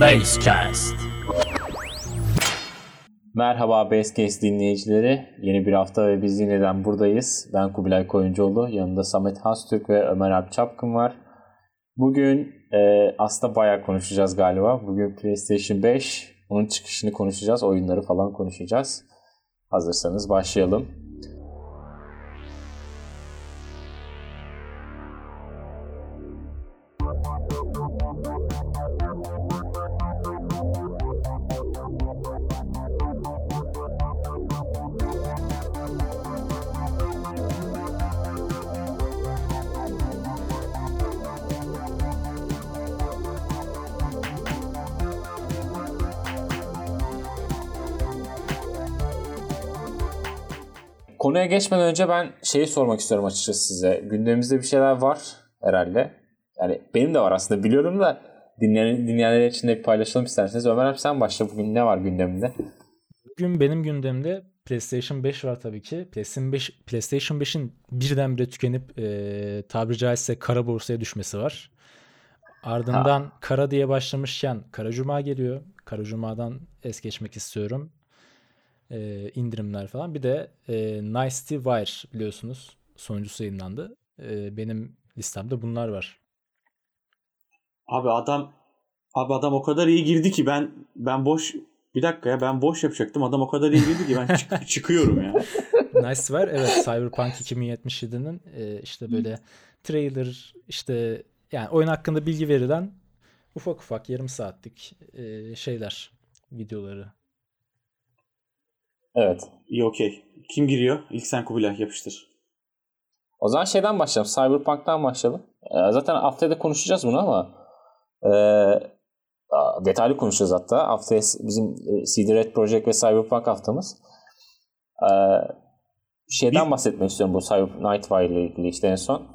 Basecast. Merhaba Basecast dinleyicileri. Yeni bir hafta ve biz yeniden buradayız. Ben Kubilay Koyuncoğlu. Yanımda Samet Hastürk ve Ömer Alp Çapkın var. Bugün aslında bayağı konuşacağız galiba. Bugün PlayStation 5. Onun çıkışını konuşacağız. Oyunları falan konuşacağız. Hazırsanız başlayalım. Konuya geçmeden önce ben şeyi sormak istiyorum açıkçası size. Gündemimizde bir şeyler var herhalde. Yani benim de var aslında, biliyorum da dinleyenler için de paylaşalım isterseniz. Ömer abi sen başla, bugün ne var gündeminde? Bugün benim gündemde PlayStation 5 var tabii ki. PlayStation 5'in birdenbire tükenip tabiri caizse kara borsaya düşmesi var. Ardından kara diye başlamışken Kara Cuma geliyor. Kara Cuma'dan es geçmek istiyorum. İndirimler falan. Bir de Nice Wire biliyorsunuz. Sonuncusu yayınlandı. Benim listemde bunlar var. Abi adam o kadar iyi girdi ki ben boş, bir dakika ya, ben boş yapacaktım. Adam o kadar iyi girdi ki ben çıkıyorum ya. Nice Wire, evet, Cyberpunk 2077'nin işte böyle trailer, işte yani oyun hakkında bilgi verilen ufak yarım saatlik şeyler, videoları. Evet. İyi, okey. Kim giriyor? İlk sen Kubilay, yapıştır. O zaman şeyden başlayalım. Cyberpunk'tan başlayalım. Zaten haftaya da konuşacağız bunu ama detaylı konuşacağız hatta. Haftaya bizim CD Red Projekt ve Cyberpunk haftamız. Şeyden bahsetmek istiyorum, bu Night Wire ile ilgili işte en son.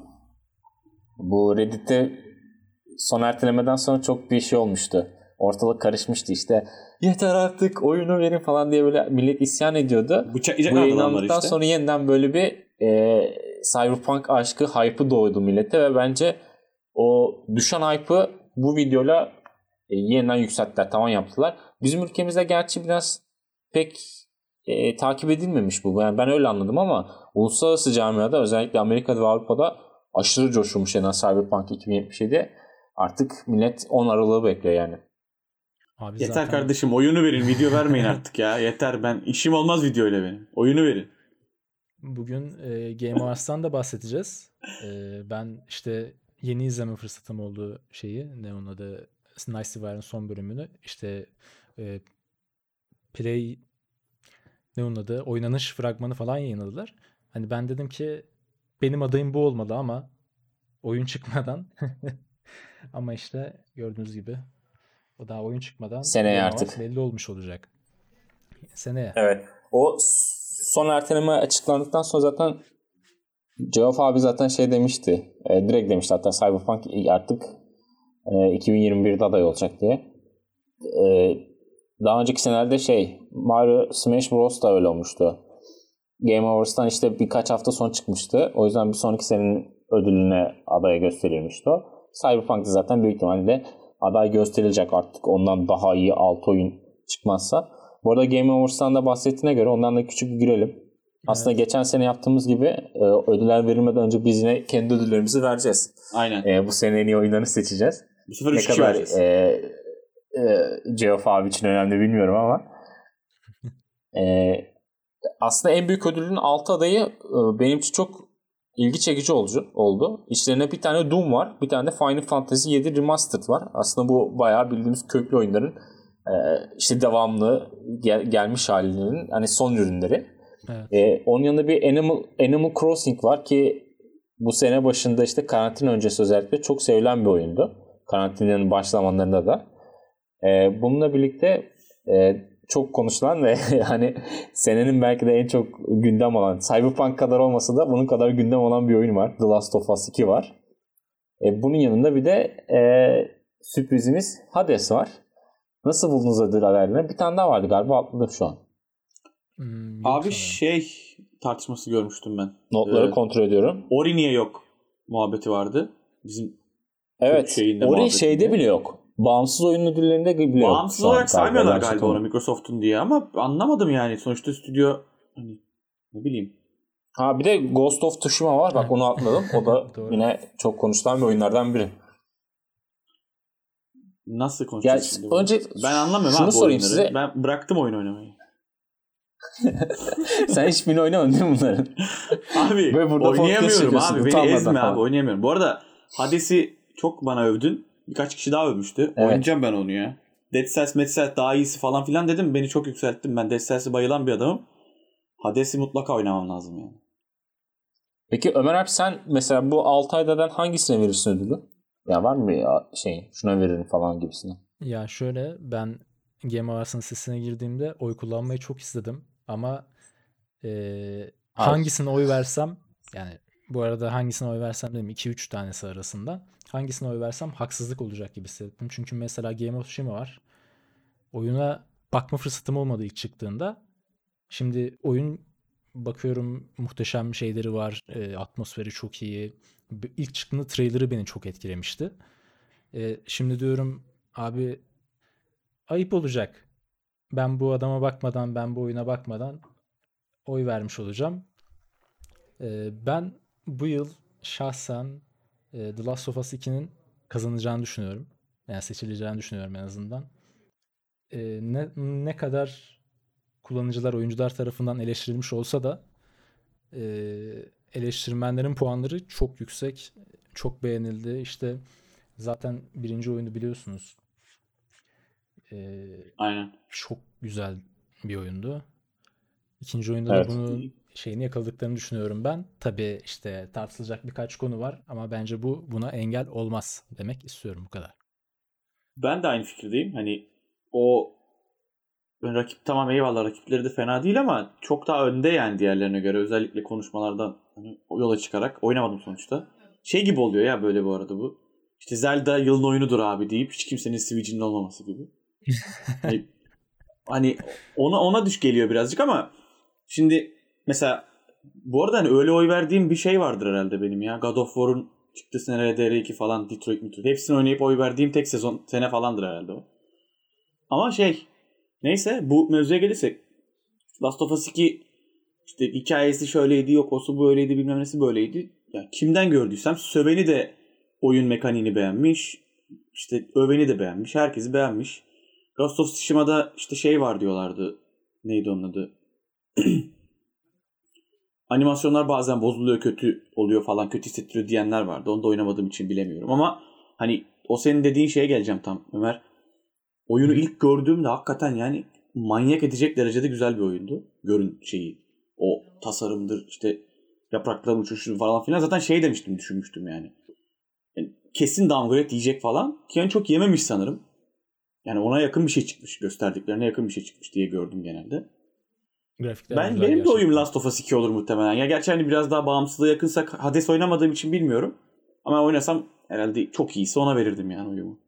Bu Reddit'te son ertelemeden sonra çok bir şey olmuştu. Ortalık karışmıştı işte. Yeter artık, oyunu verin falan diye böyle millet isyan ediyordu. Bu yayınlandıktan sonra yeniden böyle bir Cyberpunk aşkı, hype'ı doğdu millete ve bence o düşen hype'ı bu videoyla yeniden yükselttiler, tavan yaptılar. Bizim ülkemizde gerçi biraz pek takip edilmemiş bu. Yani ben öyle anladım ama uluslararası camiada, özellikle Amerika'da ve Avrupa'da aşırı coşulmuş yani Cyberpunk 2077. Artık millet 10 Aralık'ı bekliyor yani. Abi yeter zaten... kardeşim, oyunu verin, video vermeyin artık ya. Yeter, ben işim olmaz videoyla benim. Oyunu verin. Bugün Game Awards'tan da bahsedeceğiz. Ben işte yeni izleme fırsatım oldu şeyi. Ne onun adı? Nice Wire'ın son bölümünü. İşte Play, ne onun adı? Oynanış fragmanı falan yayınladılar. Hani ben dedim ki benim adayım bu olmalı ama oyun çıkmadan. Ama işte gördüğünüz gibi o daha oyun çıkmadan seneye artık belli olmuş olacak. Seneye. Evet. O son erteleme açıklandıktan sonra zaten Cevap abi zaten şey demişti. Direkt demişti hatta, Cyberpunk artık 2021'de aday olacak diye. Daha önceki senelerde Mario Smash Bros da öyle olmuştu. Game Awards'tan işte birkaç hafta sonra çıkmıştı. O yüzden bir sonraki senenin ödülüne adaya gösterilmişti o. Cyberpunk'da zaten büyük ihtimalle aday gösterilecek artık, ondan daha iyi alt oyun çıkmazsa. Bu arada Game Awards'tan da bahsettiğine göre ondan da küçük bir girelim. Evet. Aslında geçen sene yaptığımız gibi ödüller verilmeden önce biz yine kendi ödüllerimizi vereceğiz. Aynen. Bu sene en iyi oyunlarını seçeceğiz. Bu sefer 3 kişi vereceğiz. Geoff abi için önemli bilmiyorum ama. Aslında en büyük ödülün 6 adayı benim için çok İlgi çekici oldu. İçlerine bir tane Doom var. Bir tane de Final Fantasy VII Remastered var. Aslında bu bayağı bildiğimiz köklü oyunların işte devamlı gelmiş halinin hani son ürünleri. Evet. Onun yanında bir Animal Crossing var ki bu sene başında işte karantina öncesi özellikle çok sevilen bir oyundu. Karantinanın başlamalarında da. Bununla birlikte çok konuşulan ve yani senenin belki de en çok gündem olan, Cyberpunk kadar olmasa da bunun kadar gündem olan bir oyun var. The Last of Us 2 var. Bunun yanında bir de sürprizimiz Hades var. Nasıl buldunuz adaylarını? Bir tane daha vardı galiba, atladım şu an. Abi tartışması görmüştüm ben. Notları kontrol ediyorum. Ori niye yok muhabbeti vardı. Bizim evet. Ori muhabbeti şeyde bile yok. bağımsız oyun ödüllerinde bile yok. Bağımsız olarak saymıyorlar galiba ona Microsoft'un diye, ama anlamadım yani. Sonuçta stüdyo hani, ne bileyim. Ha bir de Ghost of Tsushima var. Bak onu atladım. O da yine çok konuşulan bir oyunlardan biri. Nasıl konuşacağız şimdi? Önce ben anlamıyorum abi bu oyunları. Size... Ben bıraktım oyun oynamayı. Sen hiçbirini oynamadın değil mi bunların? Abi oynayamıyorum abi. Beni ezme abi, oynayamıyorum. Bu arada Hades'i çok bana övdün. Birkaç kişi daha övmüştü. Evet. Oynayacağım ben onu ya. Dead Cells, Med Cells daha iyisi falan filan dedim. Beni çok yükselttin. Ben Dead Cells'e bayılan bir adamım. Hades'i mutlaka oynamam lazım yani. Peki Ömer abi sen mesela bu 6 aydan hangisine verirsin ödülü? Ya var mı ya şey şuna veririm falan gibisine? Ya şöyle, ben Game Awards'ın sitesine girdiğimde oy kullanmayı çok istedim. Ama hangisine oy versem, yani bu arada hangisine oy versem dedim 2-3 tanesi arasında. Hangisine oy versem haksızlık olacak gibi hissettim. Çünkü mesela Game of Tsushima var. Oyuna bakma fırsatım olmadı ilk çıktığında. Şimdi oyun bakıyorum muhteşem şeyleri var. Atmosferi çok iyi. İlk çıktığında trailer'ı beni çok etkilemişti. Şimdi diyorum abi ayıp olacak. Ben bu adama bakmadan, ben bu oyuna bakmadan oy vermiş olacağım. Ben bu yıl şahsen The Last of Us 2'nin kazanacağını düşünüyorum. Yani seçileceğini düşünüyorum en azından. Ne kadar kullanıcılar, oyuncular tarafından eleştirilmiş olsa da eleştirmenlerin puanları çok yüksek. Çok beğenildi. İşte zaten birinci oyunu biliyorsunuz. Aynen. Çok güzel bir oyundu. İkinci oyunda da bunu şeyini yakaladıklarını düşünüyorum ben. Tabii işte tartışılacak birkaç konu var ama bence bu buna engel olmaz demek istiyorum, bu kadar. Ben de aynı fikirdeyim. Hani o rakip tamam, eyvallah, rakipleri de fena değil ama çok daha önde yani diğerlerine göre, özellikle konuşmalardan hani yola çıkarak. Oynamadım sonuçta. Şey gibi oluyor ya böyle bu arada bu. İşte Zelda yılın oyunudur abi deyip hiç kimsenin Switch'inin olmaması gibi. Hani ona düş geliyor birazcık ama şimdi mesela bu arada hani öyle oy verdiğim bir şey vardır herhalde benim ya. God of War'un çıktığı sene RDR2 falan, Detroit. Hepsini oynayıp oy verdiğim tek sene falandır herhalde o. Ama şey neyse, bu mevzuya gelirsek Last of Us 2 işte hikayesi şöyleydi, yok osu böyleydi, bilmem nesi böyleydi. Yani kimden gördüysem söveni de oyun mekaniğini beğenmiş. İşte öveni de beğenmiş. Herkesi beğenmiş. Ghost of Tsushima'da işte şey var diyorlardı. Neydi onun adı? Animasyonlar bazen bozuluyor, kötü oluyor falan, kötü hissettiriyor diyenler vardı. Onu da oynamadığım için bilemiyorum ama hani o senin dediğin şeye geleceğim tam Ömer. Oyunu ilk gördüğümde hakikaten yani manyak edecek derecede güzel bir oyundu. Görün şeyi, o tasarımdır, işte yaprakların uçuşu falan filan. Zaten şey demiştim, düşünmüştüm yani. Kesin downgrade diyecek falan. Yani çok yememiş sanırım. Yani ona yakın bir şey çıkmış. Gösterdiklerine yakın bir şey çıkmış diye gördüm genelde. Grafikler benim de oyum Last of Us 2 olur muhtemelen. Ya gerçi hani biraz daha bağımsızlığa yakınsak, Hades oynamadığım için bilmiyorum. Ama oynasam herhalde çok iyisi ona verirdim yani oyumu.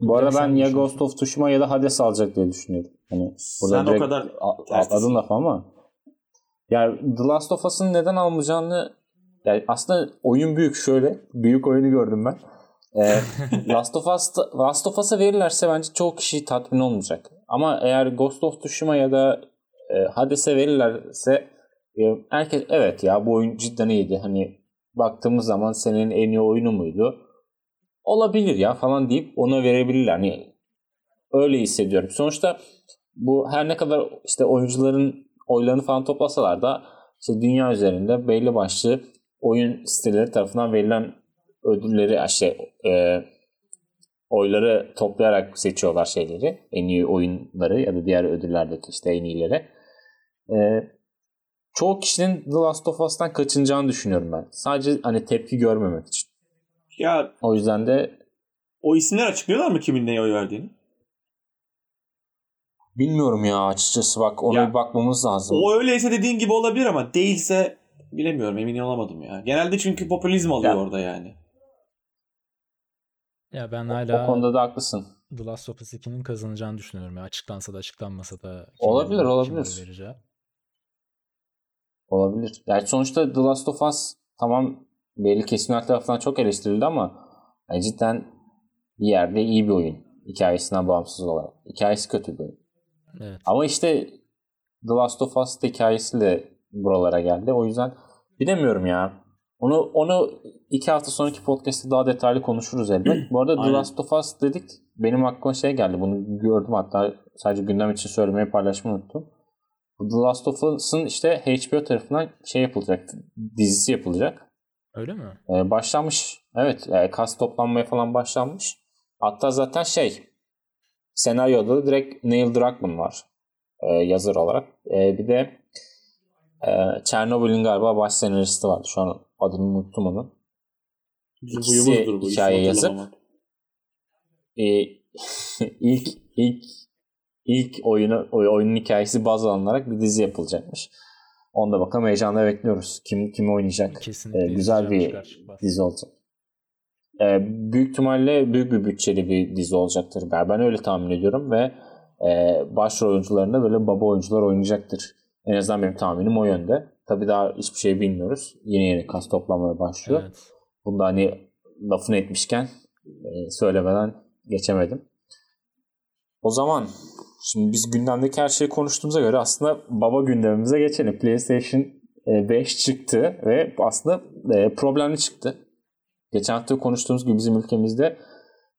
Bu arada ben ya Ghost of Tsushima ya da Hades alacak diye düşünüyorum. Hani sen o kadar atladın laf ama. Yani The Last of Us'ın neden almayacağını... Yani aslında oyun büyük, şöyle büyük oyunu gördüm ben. Last of Us'a verirlerse bence çoğu kişi tatmin olmayacak. Ama eğer Ghost of Tsushima ya da Hades'e verirlerse herkes evet ya bu oyun cidden iyiydi. Hani baktığımız zaman senenin en iyi oyunu muydu? Olabilir ya falan deyip ona verebilirler. Hani öyle hissediyorum. Sonuçta bu her ne kadar işte oyuncuların oylarını falan toplasalar da işte dünya üzerinde belli başlı oyun siteleri tarafından verilen ödülleri, oyları toplayarak seçiyorlar şeyleri. En iyi oyunları ya da diğer ödüllerdeki işte en iyileri. Çoğu kişinin The Last of Us'tan kaçınacağını düşünüyorum ben. Sadece hani tepki görmemek için. Ya, o yüzden de o isimler açıklıyorlar mı kimin neye oy verdiğini? Bilmiyorum ya açıkçası, bak ona ya, bir bakmamız lazım. O öyleyse dediğin gibi olabilir ama değilse bilemiyorum, emin olamadım ya. Genelde çünkü popülizm oluyor ya orada yani. Ya ben hala o konuda da haklısın. The Last of Us 2'nin kazanacağını düşünüyorum ya. Açıklansa da açıklanmasa da. Olabilir. Olabilir. Yani sonuçta The Last of Us tamam belli kesimler tarafından çok eleştirildi ama cidden bir yerde iyi bir oyun. Hikayesinden bağımsız olarak. Hikayesi kötü bir oyun. Evet. Ama işte The Last of Us hikayesi de buralara geldi. O yüzden bilemiyorum ya. Onu 2 hafta sonraki podcast'te daha detaylı konuşuruz elbet. Bu arada The Last of Us dedik. Benim aklıma şey geldi. Bunu gördüm hatta, sadece gündem için söylemeyi, paylaşmayı unuttum. The Last of Us'ın işte HBO tarafından şey yapılacak. Dizisi yapılacak. Öyle mi? Başlanmış. Evet. Kas toplanmaya falan başlanmış. Hatta zaten senaryoda da direkt Neil Druckmann var. Yazar olarak. Bir de Chernobyl'in galiba baş senaristi vardı. Şu an adını unuttum onun. İkisi bu hikaye yazıp ilk oyunun hikayesi baz alınarak bir dizi yapılacakmış. Onu da bakalım, heyecanla bekliyoruz. Kim oynayacak? Kesinlikle güzel bir dizi olacak. Büyük ihtimalle büyük bir bütçeli bir dizi olacaktır. Ben öyle tahmin ediyorum ve başrol oyuncularında böyle baba oyuncular oynayacaktır. En azından benim tahminim o yönde. Tabii daha hiçbir şey bilmiyoruz. Yeni kas toplanmaya başlıyor. Evet. Bunu da hani lafını etmişken söylemeden geçemedim. O zaman şimdi biz gündemdeki her şeyi konuştuğumuza göre aslında baba gündemimize geçelim. PlayStation 5 çıktı ve aslında problemli çıktı. Geçen hafta konuştuğumuz gibi bizim ülkemizde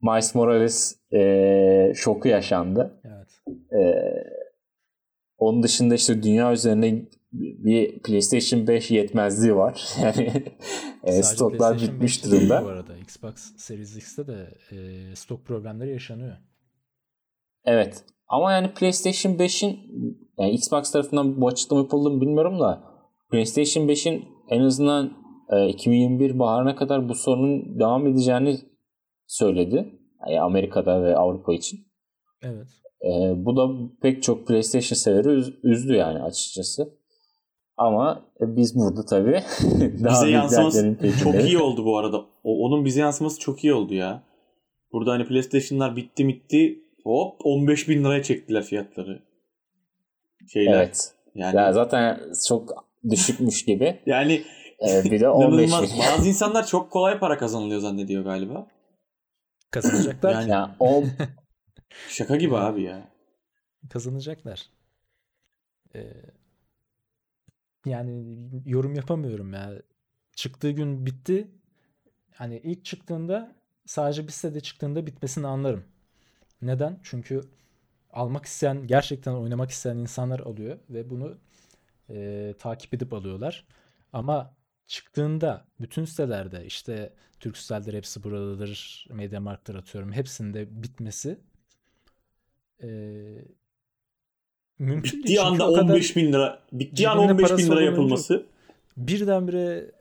Miles Morales şoku yaşandı. Evet. Onun dışında işte dünya üzerine bir PlayStation 5 yetmezliği var. Yani stoklar bitmiş durumda. Bu arada Xbox Series X'te de stok problemleri yaşanıyor. Evet. Ama yani PlayStation 5'in, yani Xbox tarafından bu açıklama yapıldığını bilmiyorum da, PlayStation 5'in en azından 2021 baharına kadar bu sorunun devam edeceğini söyledi. Yani Amerika'da ve Avrupa için. Evet. Bu da pek çok PlayStation severi üzdü yani açıkçası. Ama biz burada tabii bize yansıması çok iyi oldu bu arada. Onun bize yansıması çok iyi oldu ya. Burada hani PlayStation'lar bitti hop 15.000 liraya çektiler fiyatları. Evet. Yani ya zaten çok düşükmüş gibi. Yani bir de 15 bin. Bazı insanlar çok kolay para kazanılıyor zannediyor galiba. Kazanacaklar. Yani şaka gibi abi ya. Kazanacaklar. Yani yorum yapamıyorum ya. Çıktığı gün bitti. Hani ilk çıktığında, sadece bir sitede çıktığında bitmesini anlarım. Neden? Çünkü almak isteyen, gerçekten oynamak isteyen insanlar alıyor ve bunu takip edip alıyorlar. Ama çıktığında bütün sitelerde, işte Turkcell'dir, hepsi buradadır, MediaMarkt'tır atıyorum, hepsinde bitmesi mümkün. Bittiği anda 15.000 lira, bittiği an 15.000 lira yapılması. Birdenbire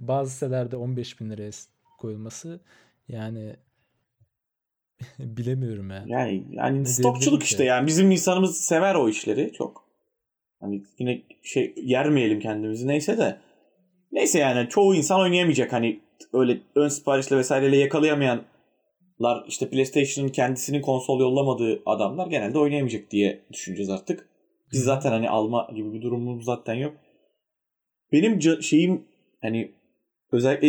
bazı sitelerde 15.000 liraya koyulması, yani bilemiyorum yani. Yani stokçuluk işte yani bizim insanımız sever o işleri çok. Hani yine yermeyelim kendimizi neyse de. Neyse yani çoğu insan oynayamayacak, hani öyle ön siparişle vesaireyle yakalayamayanlar, işte PlayStation'ın kendisinin konsol yollamadığı adamlar genelde oynayamayacak diye düşüneceğiz artık. Biz zaten hani alma gibi bir durumumuz zaten yok. Benim şeyim hani özellikle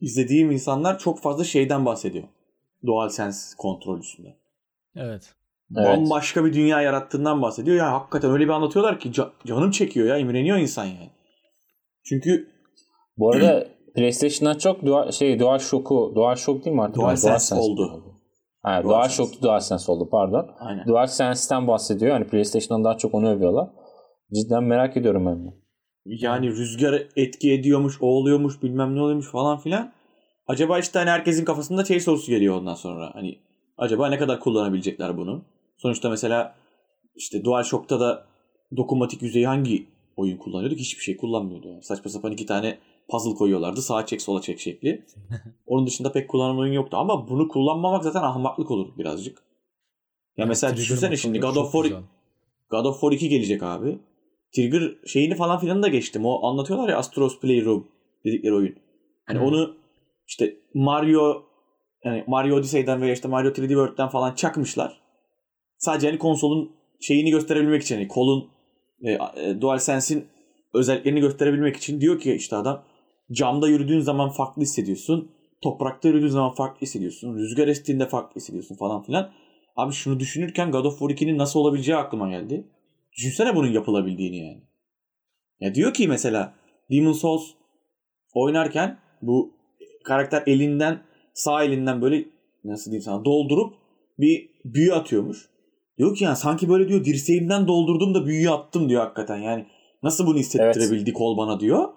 izlediğim insanlar çok fazla şeyden bahsediyor. DualSense kontrolcüsünden. Evet. Bambaşka bir dünya yarattığından bahsediyor. Ya hakikaten öyle bir anlatıyorlar ki canım çekiyor ya, imreniyor insan yani. Çünkü bu arada PlayStation'dan çok DualShock değil mi artık? DualSense oldu. Ha, DualSense oldu pardon. Aynen. DualSense'ten bahsediyor. Hani PlayStation'dan daha çok onu övüyorlar. Cidden merak ediyorum ben de. Yani rüzgar etki ediyormuş, o oluyormuş, bilmem ne oluyormuş falan filan. Acaba işte hani herkesin kafasında şey sorusu geliyor ondan sonra. Hani acaba ne kadar kullanabilecekler bunu? Sonuçta mesela işte DualShock'ta da dokunmatik yüzeyi hangi oyun kullanıyordu ki? Hiçbir şey kullanmıyordu. Yani saçma sapan 2 tane puzzle koyuyorlardı. Sağa çek, sola çek şekli. Onun dışında pek kullanan oyun yoktu. Ama bunu kullanmamak zaten ahmaklık olur birazcık. Ya mesela düşünsene şimdi God of War 2 gelecek abi. Trigger şeyini falan filan da geçtim. O anlatıyorlar ya, Astro's Playroom dedikleri oyun. Hani onu işte Mario Odyssey'den veya işte Mario 3D World'den falan çakmışlar. Sadece hani konsolun şeyini gösterebilmek için, hani kolun DualSense'in özelliklerini gösterebilmek için diyor ki işte adam, camda yürüdüğün zaman farklı hissediyorsun. Toprakta yürüdüğün zaman farklı hissediyorsun. Rüzgar estiğinde farklı hissediyorsun falan filan. Abi şunu düşünürken God of War 2'nin nasıl olabileceği aklıma geldi. Düşünsene bunun yapılabildiğini yani. Ya diyor ki mesela Demon's Souls oynarken bu karakter elinden, sağ elinden böyle nasıl diyeyim sana, doldurup bir büyü atıyormuş. Diyor ki yani sanki böyle diyor dirseğimden doldurdum da büyüyü attım diyor hakikaten. Yani nasıl bunu hissettirebildik ol bana diyor.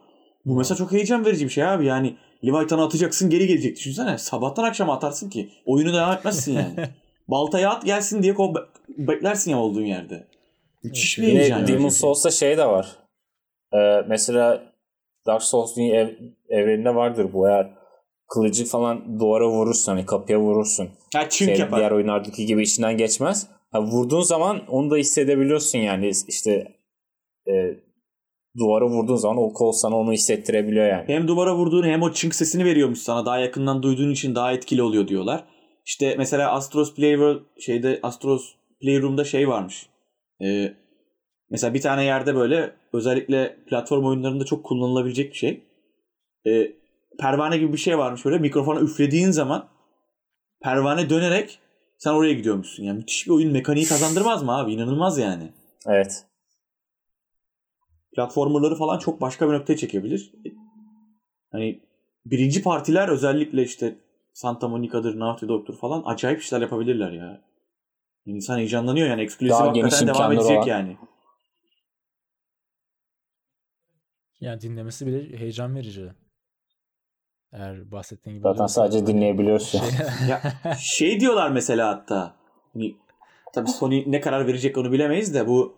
Bu mesela çok heyecan verici bir şey abi yani. Leviathan'ı atacaksın geri gelecek. Düşünsene sabahtan akşama atarsın ki oyunu devam etmezsin yani. Baltaya at gelsin diye beklersin ya olduğun yerde. Müthiş bir heyecan. Demon's Souls'ta şey de var. Mesela Dark Souls'un evreninde vardır bu, eğer kılıcı falan duvara vurursun hani kapıya vurursun. Ha, diğer oyunlardaki gibi içinden geçmez. Ha, vurduğun zaman onu da hissedebiliyorsun yani işte duvara vurduğun zaman o kol sana onu hissettirebiliyor yani. Hem duvara vurduğunu hem o çınk sesini veriyormuş sana, daha yakından duyduğun için daha etkili oluyor diyorlar. İşte mesela Astro's Playroom'da şey varmış. Mesela bir tane yerde böyle özellikle platform oyunlarında çok kullanılabilecek bir şey. Pervane gibi bir şey varmış böyle, mikrofona üflediğin zaman pervane dönerek sen oraya gidiyormuşsun. Yani müthiş bir oyun mekaniği kazandırmaz mı abi? İnanılmaz yani. Evet. Platformerları falan çok başka bir noktaya çekebilir. Hani birinci partiler özellikle işte Santa Monica'dır, Naughty Dog'dur falan acayip işler yapabilirler ya. İnsan heyecanlanıyor yani. Eksklusif hakikaten devam edecek olan. Yani. Yani dinlemesi bile heyecan verici. Eğer bahsettiğin gibi. Zaten sadece dinleyebiliyorsun. Şey diyorlar mesela hatta. Hani, tabii Sony ne karar verecek onu bilemeyiz de bu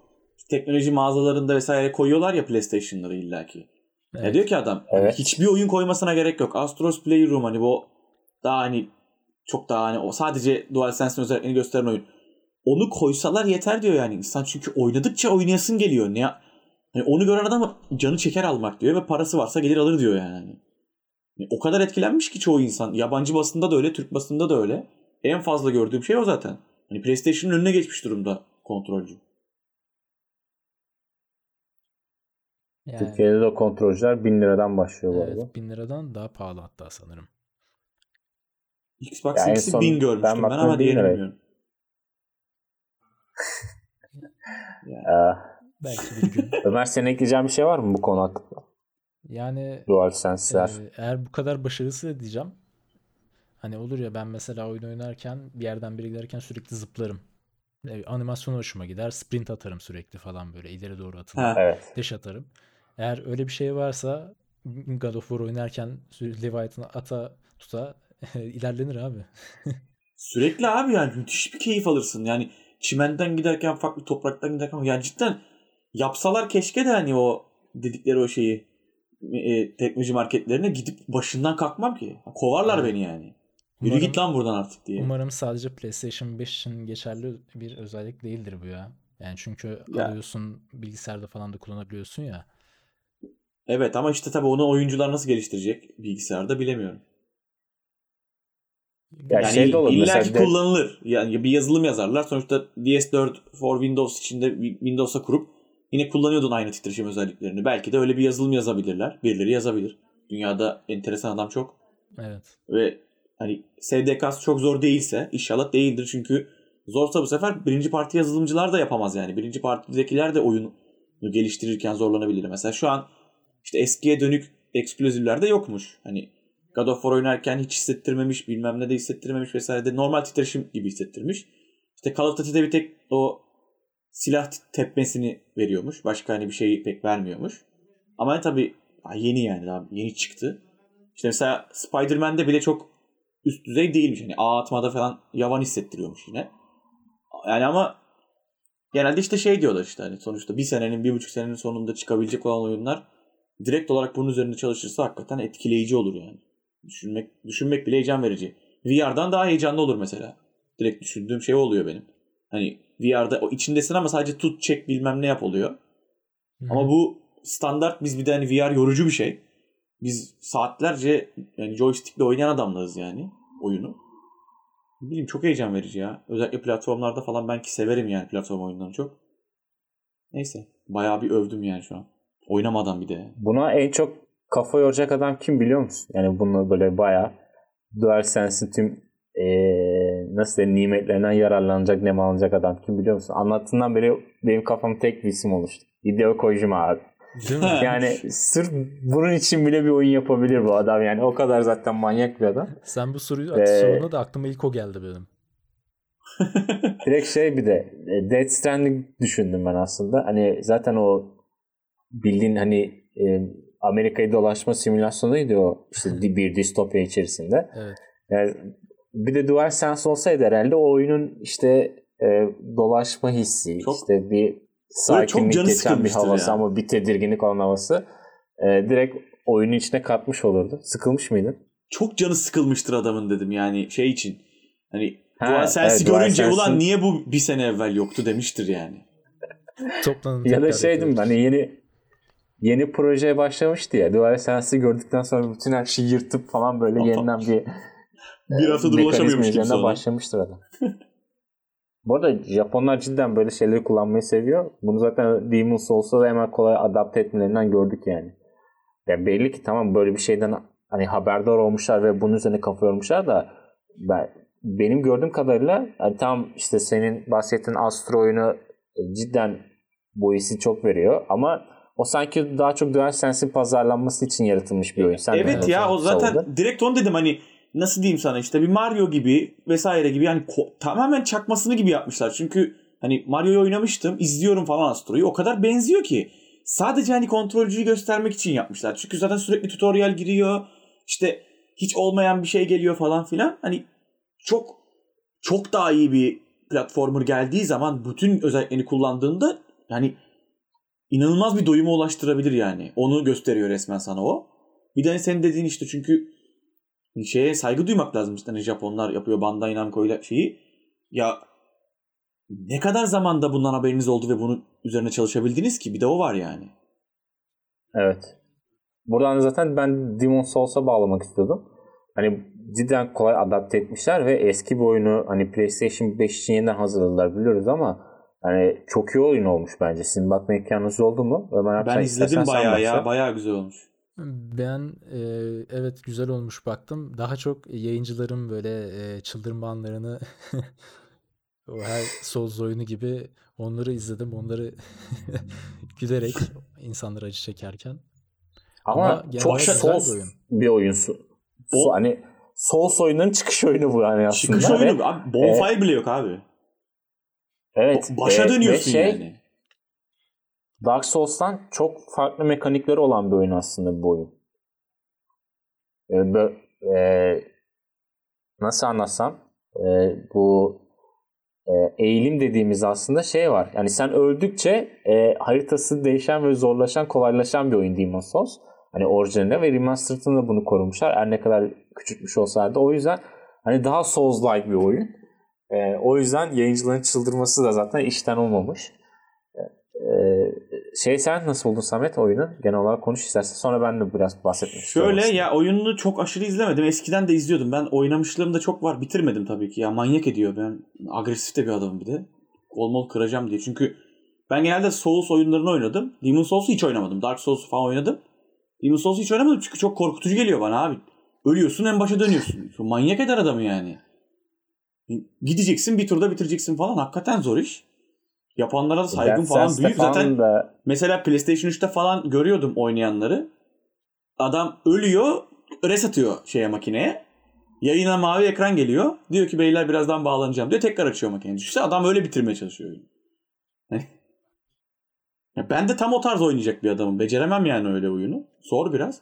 teknoloji mağazalarında vesaire koyuyorlar ya PlayStation'ları illaki. Evet. Ya diyor ki adam hiçbir oyun koymasına gerek yok. Astro's Playroom hani bu daha hani çok daha hani o sadece DualSense'in özelliklerini gösteren oyun. Onu koysalar yeter diyor yani insan, çünkü oynadıkça oynayasın geliyor. Ne yani onu gören adam canı çeker almak diyor ve parası varsa gelir alır diyor yani. O kadar etkilenmiş ki çoğu insan. Yabancı basında da öyle, Türk basında da öyle. En fazla gördüğüm şey o zaten. Hani PlayStation'ın önüne geçmiş durumda kontrolcü. Yani, Türkiye'de de kontrolcüler 1000 liradan başlıyor bu arada. 1000 liradan daha pahalı hatta sanırım. Xbox yani X'i 1000 görmüştüm ben ama diğerini bilmiyorum. Yani, belki bir gün. Ömer, senin ekleyeceğin bir şey var mı bu konu hakkında? Yani eğer bu kadar başarısı diyeceğim. Hani olur ya ben mesela oyun oynarken bir yerden biri giderken sürekli zıplarım. Animasyon hoşuma gider. Sprint atarım sürekli falan böyle. İleri doğru atılır. Evet. Dash atarım. Eğer öyle bir şey varsa God of War oynarken Leviathan'ı ata tuta ilerlenir abi. Sürekli abi yani müthiş bir keyif alırsın. Yani çimenden giderken farklı, topraktan giderken yani cidden yapsalar keşke de hani o dedikleri o şeyi teknoloji marketlerine gidip başından kalkmam ki. Kovarlar beni yani. Umarım, yürü git lan buradan artık diye. Umarım sadece PlayStation 5 için geçerli bir özellik değildir bu ya. Yani çünkü ya. Alıyorsun bilgisayarda falan da kullanabiliyorsun ya. Evet ama işte tabii onu oyuncular nasıl geliştirecek bilgisayarda bilemiyorum. Ya yani şey de olur, illa ki kullanılır. Yani bir yazılım yazarlar. Sonuçta DS4 for Windows içinde Windows'a kurup yine kullanıyordun aynı titreşim özelliklerini. Belki de öyle bir yazılım yazabilirler. Birileri yazabilir. Dünyada enteresan adam çok. Evet. Ve hani SDK'sı çok zor değilse, inşallah değildir çünkü zorsa bu sefer birinci parti yazılımcılar da yapamaz yani. Birinci partidekiler de oyunu geliştirirken zorlanabilir. Mesela şu an işte eskiye dönük eksklüzivler de yokmuş. Hani God of War oynarken hiç hissettirmemiş, bilmem ne de hissettirmemiş vesaire de normal titreşim gibi hissettirmiş. İşte Call of Duty'de bir tek o silah tepmesini veriyormuş. Başka hani bir şey pek vermiyormuş. Ama tabii yeni yani daha yeni çıktı. İşte mesela Spider-Man'de bile çok üst düzey değilmiş. Hani ağ atmada falan yavan hissettiriyormuş yine. Yani ama genelde işte şey diyorlar işte hani sonuçta bir senenin, 1,5 senenin sonunda çıkabilecek olan oyunlar direkt olarak bunun üzerinde çalışırsa hakikaten etkileyici olur yani. Düşünmek bile heyecan verici. VR'dan daha heyecanlı olur mesela. Direkt düşündüğüm şey oluyor benim. Hani VR'da o içindesin ama sadece tut, çek, bilmem ne yap oluyor. Hı-hı. Ama bu standart, biz bir de hani VR yorucu bir şey. Biz saatlerce yani joystickle oynayan adamlarız yani oyunu. Bilmiyorum, çok heyecan verici ya. Özellikle platformlarda falan ben ki severim yani platform oyunlarını çok. Neyse. Bayağı bir övdüm yani şu an. Oynamadan bir de. Buna en çok kafa yoracak adam kim biliyor musun? Yani bunu böyle bayağı DualSense'in tüm nasıl diyeyim, nimetlerinden yararlanacak, ne alınacak adam kim biliyor musun? Anlattığından beri benim kafam tek bir isim oluştu. Hideo Kojima abi. Yani sırf bunun için bile bir oyun yapabilir bu adam. Yani o kadar zaten manyak bir adam. Sen bu soruyu sorduğunda da aklıma ilk o geldi benim. Direkt şey, bir de Death Stranding düşündüm ben aslında. Hani zaten o bildiğin hani Amerika'yı dolaşma simülasyonuydu o. İşte bir distopya içerisinde. Evet. Yani bir de DualSense olsaydı herhalde o oyunun işte dolaşma hissi, çok, işte bir sakinlik geçen bir havası yani, ama bir tedirginlik olan havası direkt oyunun içine katmış olurdu. Sıkılmış mıydın? Çok canı sıkılmıştır adamın dedim yani şey için. Hani DualSense'i görünce ulan niye bu bir sene evvel yoktu demiştir yani. Ya da şeydim ben hani yeni projeye başlamıştı ya. DualSense'i gördükten sonra bütün her şeyi yırtıp falan böyle yeniden bir haftadır ulaşamıyormuş gibi sonra. Başlamıştır adam. Bu arada Japonlar cidden böyle şeyleri kullanmayı seviyor. Bunu zaten Demon's Souls'a da hemen kolay adapte etmelerinden gördük yani. Yani belli ki tamam böyle bir şeyden hani haberdar olmuşlar ve bunun üzerine kafa yormuşlar da benim gördüğüm kadarıyla hani tam işte senin bahsettiğin Astro oyunu cidden bu hissi çok veriyor ama o sanki daha çok DualSense'in pazarlanması için yaratılmış bir oyun. Sen evet ya o zaten savundun. Direkt onu dedim hani nasıl diyeyim sana işte bir Mario gibi vesaire gibi yani tamamen çakmasını gibi yapmışlar. Çünkü hani Mario'yu oynamıştım, izliyorum falan Astro'yu. O kadar benziyor ki. Sadece hani kontrolcüyü göstermek için yapmışlar. Çünkü zaten sürekli tutorial giriyor. İşte hiç olmayan bir şey geliyor falan filan. Hani çok daha iyi bir platformer geldiği zaman bütün özelliklerini kullandığında hani inanılmaz bir doyuma ulaştırabilir yani. Onu gösteriyor resmen sana o. Bir de senin dediğin işte çünkü şeye saygı duymak lazım işte hani Japonlar yapıyor Bandai Namco ile şeyi. Ya ne kadar zamanda bundan haberiniz oldu ve bunun üzerine çalışabildiniz ki? Bir de o var yani. Evet. Buradan zaten ben Demon's Souls'a bağlamak istiyordum. Hani cidden kolay adapte etmişler ve eski bir oyunu hani PlayStation 5 için yeniden hazırladılar biliyoruz ama hani çok iyi oyun olmuş bence. Sizin bakma imkanınız oldu mu? Ben izledim bayağı ya. Bayağı güzel olmuş. Ben evet güzel olmuş baktım. Daha çok yayıncıların böyle çıldırma anlarını o her Souls oyunu gibi onları izledim. Onları gülerek insanlara acı çekerken. Ama çok Souls bir oyunsu. Hani Souls oyunun çıkış oyunu bu yani aslında. Çıkış oyunu. Abi, bonfire bile yok abi. Evet. Başa dönüyorsun yani. Dark Souls'tan çok farklı mekanikleri olan bir oyun aslında bu oyun. Nasıl anlatsam? Bu eğilim dediğimiz aslında şey var. Yani sen öldükçe haritası değişen ve zorlaşan, kolaylaşan bir oyun Demon's Souls. Hani orijinalinde ve remastered'ında bunu korumuşlar. Her ne kadar küçültmüş olsaydı. O yüzden hani daha Souls-like bir oyun. O yüzden yayıncıların çıldırması da zaten işten olmamış. Sen nasıl buldun Samet oyunu? Genel olarak konuş istersen sonra ben de biraz bahsetmek istiyorum. Şöyle ya oyununu çok aşırı izlemedim. Eskiden de izliyordum. Ben oynamışlığım da çok var. Bitirmedim tabii ki. Ya manyak ediyor. Ben agresif de bir adamım bir de. Olmalı kıracağım diye. Çünkü ben genelde Souls oyunlarını oynadım. Demon's Souls'u hiç oynamadım. Dark Souls'u falan oynadım. Demon's Souls'u hiç oynamadım çünkü çok korkutucu geliyor bana abi. Ölüyorsun en başa dönüyorsun. Şu manyak eder adamı yani. Gideceksin bir turda bitireceksin falan. Hakikaten zor iş. Yapanlara da saygım falan büyük. Zaten da... mesela PlayStation 3'te falan görüyordum oynayanları. Adam ölüyor, res atıyor makineye. Yayına mavi ekran geliyor. Diyor ki beyler birazdan bağlanacağım diyor. Tekrar açıyor makineyi. İşte adam öyle bitirmeye çalışıyor oyunu. Ben de tam o tarz oynayacak bir adamım. Beceremem yani öyle oyunu. Zor biraz.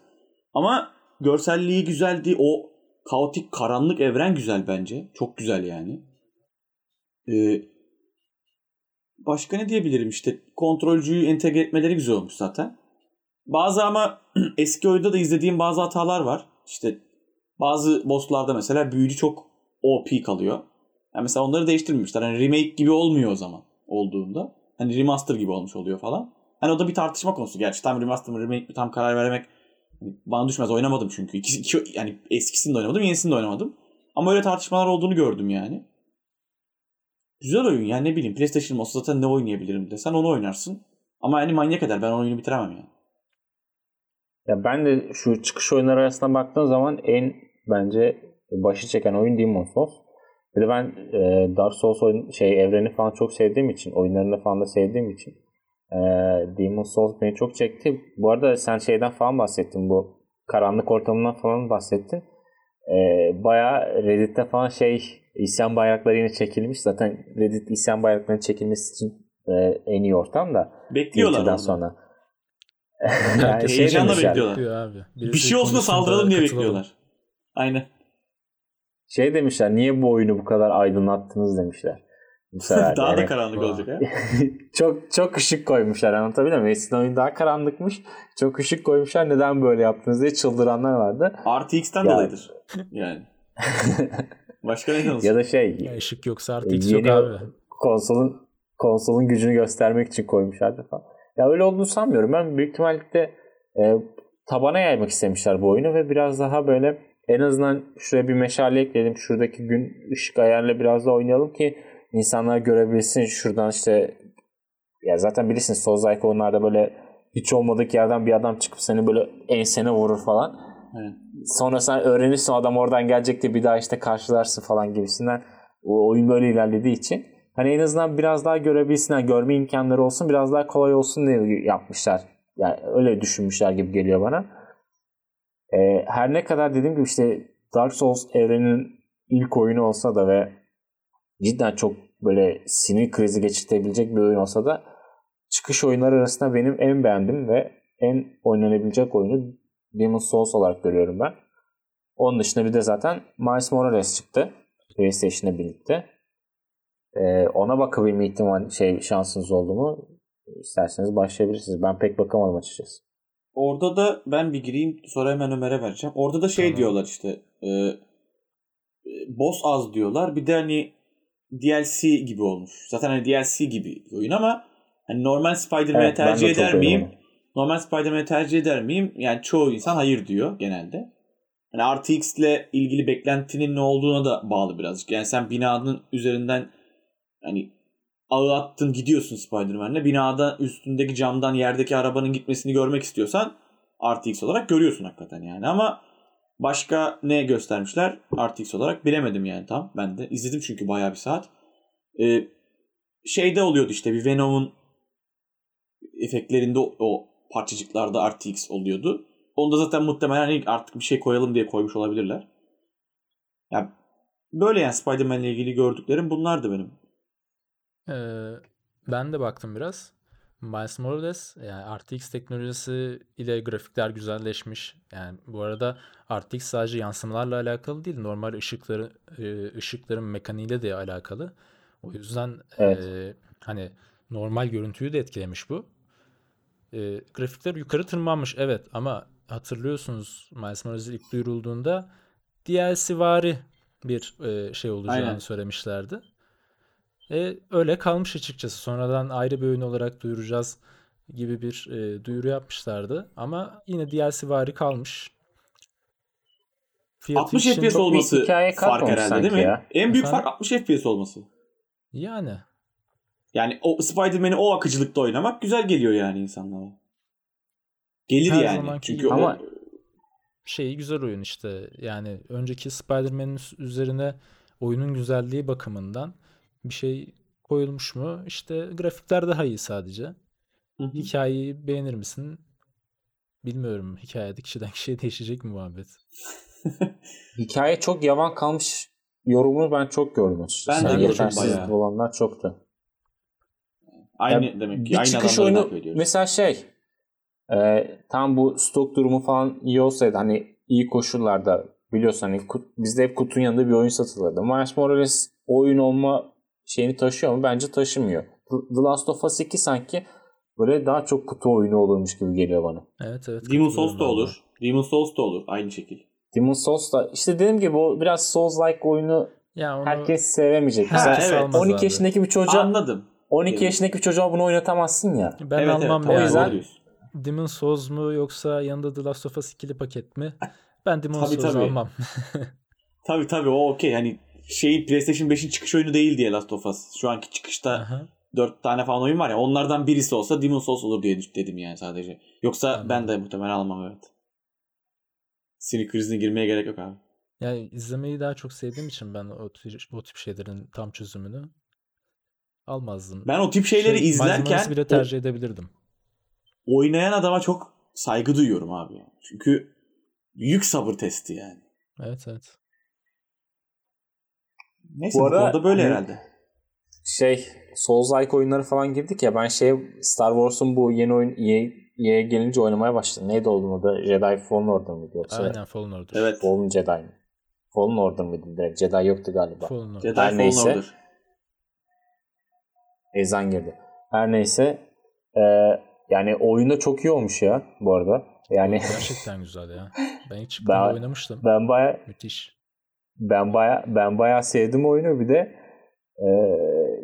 Ama görselliği güzeldi. O kaotik karanlık evren güzel bence. Çok güzel yani. Başka ne diyebilirim işte kontrolcüyü entegre etmeleri güzel olmuş zaten. Bazı ama eski oyunda da izlediğim bazı hatalar var. İşte bazı bosslarda mesela büyücü çok OP kalıyor. Yani mesela onları değiştirmemişler. Hani remake gibi olmuyor o zaman olduğunda. Hani remaster gibi olmuş oluyor falan. Hani o da bir tartışma konusu. Gerçi tam remaster mı remake mi tam karar vermek bana düşmez. Oynamadım çünkü. Yani eskisini de oynamadım yenisini de oynamadım. Ama öyle tartışmalar olduğunu gördüm yani. Güzel oyun yani ne bileyim PlayStation olsa zaten ne oynayabilirim desen onu oynarsın. Ama yani manyak eder ben oyunu bitiremem yani. Ya ben de şu çıkış oyunları arasına baktığım zaman en bence başı çeken oyun Demon's Souls. Bir de ben Dark Souls oyun, evreni falan çok sevdiğim için, oyunlarını falan da sevdiğim için Demon's Souls beni çok çekti. Bu arada sen şeyden falan bahsettin, bu karanlık ortamından falan bahsettin. Bayağı Reddit'te falan isyan bayrakları yine çekilmiş. Zaten Reddit isyan bayraklarının çekilmesi için en iyi ortam da. Bekliyorlar sonra. Yani heyecanla bekliyorlar. Bir şey olsun da saldıralım diye bekliyorlar. Aynen. Demişler, niye bu oyunu bu kadar aydınlattınız demişler. Daha da karanlık olacak ha. Çok ışık koymuşlar, anlatabiliyor muyum? Eskiden oyun daha karanlıkmış. Çok ışık koymuşlar, neden böyle yaptınız diye çıldıranlar vardı. RTX'ten dolayıdır. Yani. Başka ne olsun? Ya da ışık yoksa RTX yok abi. Konsolun gücünü göstermek için koymuşlardı falan. Ya öyle olduğunu sanmıyorum. Ben büyük ihtimalle tabana yaymak istemişler bu oyunu ve biraz daha böyle en azından şuraya bir meşale ekleyelim. Şuradaki gün ışık ayarla biraz da oynayalım ki insanlar görebilsin. Şuradan ya zaten bilirsin Souls-like oyunlarda böyle hiç olmadık yerden bir adam çıkıp seni böyle ensene vurur falan. Evet. Sonra sen öğrenirsin adam oradan gelecek diye bir daha karşılarsın falan gibisinden. O oyun böyle ilerlediği için. Hani en azından biraz daha görebilsinler, görme imkanları olsun, biraz daha kolay olsun diye yapmışlar. Yani öyle düşünmüşler gibi geliyor bana. Her ne kadar dediğim gibi Dark Souls evreninin ilk oyunu olsa da ve cidden çok böyle sinir krizi geçirtebilecek bir oyun olsa da çıkış oyunları arasında benim en beğendiğim ve en oynanabilecek oyunu Demon's Souls olarak görüyorum ben. Onun dışında bir de zaten Miles Morales çıktı PlayStation'la birlikte. Ona bakabilme ihtimal şansınız oldu mu? İsterseniz başlayabilirsiniz. Ben pek bakamadım açıkçası. Orada da ben bir gireyim, sonra hemen Ömer'e vereceğim. Orada da tamam. Diyorlar boss az diyorlar. Bir de hani DLC gibi olmuş. Zaten hani DLC gibi oyun ama hani normal Spider-Man'e tercih eder miyim? Normal Spider-Man'e tercih eder miyim? Yani çoğu insan hayır diyor genelde. Hani RTX'le ilgili beklentinin ne olduğuna da bağlı birazcık. Yani sen binanın üzerinden hani ağı attın, gidiyorsun Spider-Man'le. Binada üstündeki camdan yerdeki arabanın gitmesini görmek istiyorsan RTX olarak görüyorsun hakikaten yani. Ama başka ne göstermişler RTX olarak bilemedim yani tam. Ben de izledim çünkü bayağı bir saat. Oluyordu bir Venom'un efektlerinde o parçacıklarda RTX oluyordu. Onu da zaten muhtemelen artık bir şey koyalım diye koymuş olabilirler. Yani böyle yani Spider-Man'le ilgili gördüklerim bunlardı benim. Ben de baktım biraz. Miles Morales yani RTX teknolojisi ile grafikler güzelleşmiş. Yani bu arada RTX sadece yansımalarla alakalı değil, normal ışıkların mekaniğiyle de alakalı. O yüzden evet. Hani normal görüntüyü de etkilemiş bu. Grafikler yukarı tırmanmış evet, ama hatırlıyorsunuz Miles Morales ilk duyurulduğunda DLC'vari bir olacağını aynen. Söylemişlerdi. Öyle kalmış açıkçası. Sonradan ayrı bir oyun olarak duyuracağız gibi bir duyuru yapmışlardı. Ama yine DLC'vari kalmış. Fiyatı 60 FPS olması fark herhalde değil mi? Ya. En büyük fark 60 FPS olması. Yani o Spider-Man'i o akıcılıkta oynamak güzel geliyor yani insanlara. Gelir her yani. Çünkü ama güzel oyun Yani önceki Spider-Man'in üzerine oyunun güzelliği bakımından bir şey koyulmuş mu? Grafikler daha iyi sadece. Hı-hı. Hikayeyi beğenir misin? Bilmiyorum. Hikayede kişiden kişiye değişecek mi muhabbet? Hikaye çok yavan kalmış yorumunu ben çok gördüm açıkçası. Ben de yetersiz olanlar çoktu. Aynı ya, demek ki. Bir aynı çıkış oyunu mesela tam bu stok durumu falan iyi olsaydı hani iyi koşullarda biliyorsun hani bizde hep kutunun yanında bir oyun satılırdı. Miles Morales oyun olma şeyini taşıyor mu? Bence taşımıyor. The Last of Us 2 sanki böyle daha çok kutu oyunu olurmuş gibi geliyor bana. Evet. Demon's Souls da olur. Demon's Souls da olur. Aynı şekil. Demon's Souls da dediğim gibi o biraz Souls-like oyunu onu herkes sevemeyecek. Evet. 12 yaşındaki bir çocuğa anladım. 12 yaşındaki bir çocuğa bunu oynatamazsın ya. Ben almam o yüzden. Demon's Souls mu yoksa yanında The Last of Us 2'li paket mi? Ben Demon's Souls almam. Tabii o okey. Yani PlayStation 5'in çıkış oyunu değil diye Last of Us. Şu anki çıkışta 4 tane falan oyun var ya, onlardan birisi olsa Demon's Souls olur diye dedim yani sadece. Yoksa ben de muhtemelen almam evet. Sinir krizine girmeye gerek yok abi. Yani izlemeyi daha çok sevdiğim için ben o tip şeylerin tam çözümünü almazdım. Ben o tip şeyleri izlerken bile tercih edebilirdim. Oynayan adama çok saygı duyuyorum abi. Çünkü büyük sabır testi yani. Evet. Neyse bu arada böyle hani, herhalde. Souls-like oyunları falan girdik ya, ben Star Wars'un bu yeni oyun EA'ye gelince oynamaya başladım. Neydi olduğunu da Jedi Fallen Order mıydı yoksa? Aynen Fallen Order. Evet. Fallen Jedi mi? Fallen Order mıydı direkt? Jedi yoktu galiba. Fallen Order. Jedi Her neyse. Fallen Order. Ezan girdi. Her neyse. Yani oyunda çok iyi olmuş ya bu arada. Yani gerçekten güzel ya. Ben hiç çıktığımda oynamıştım. Müthiş. Ben bayağı sevdim oyunu. Bir de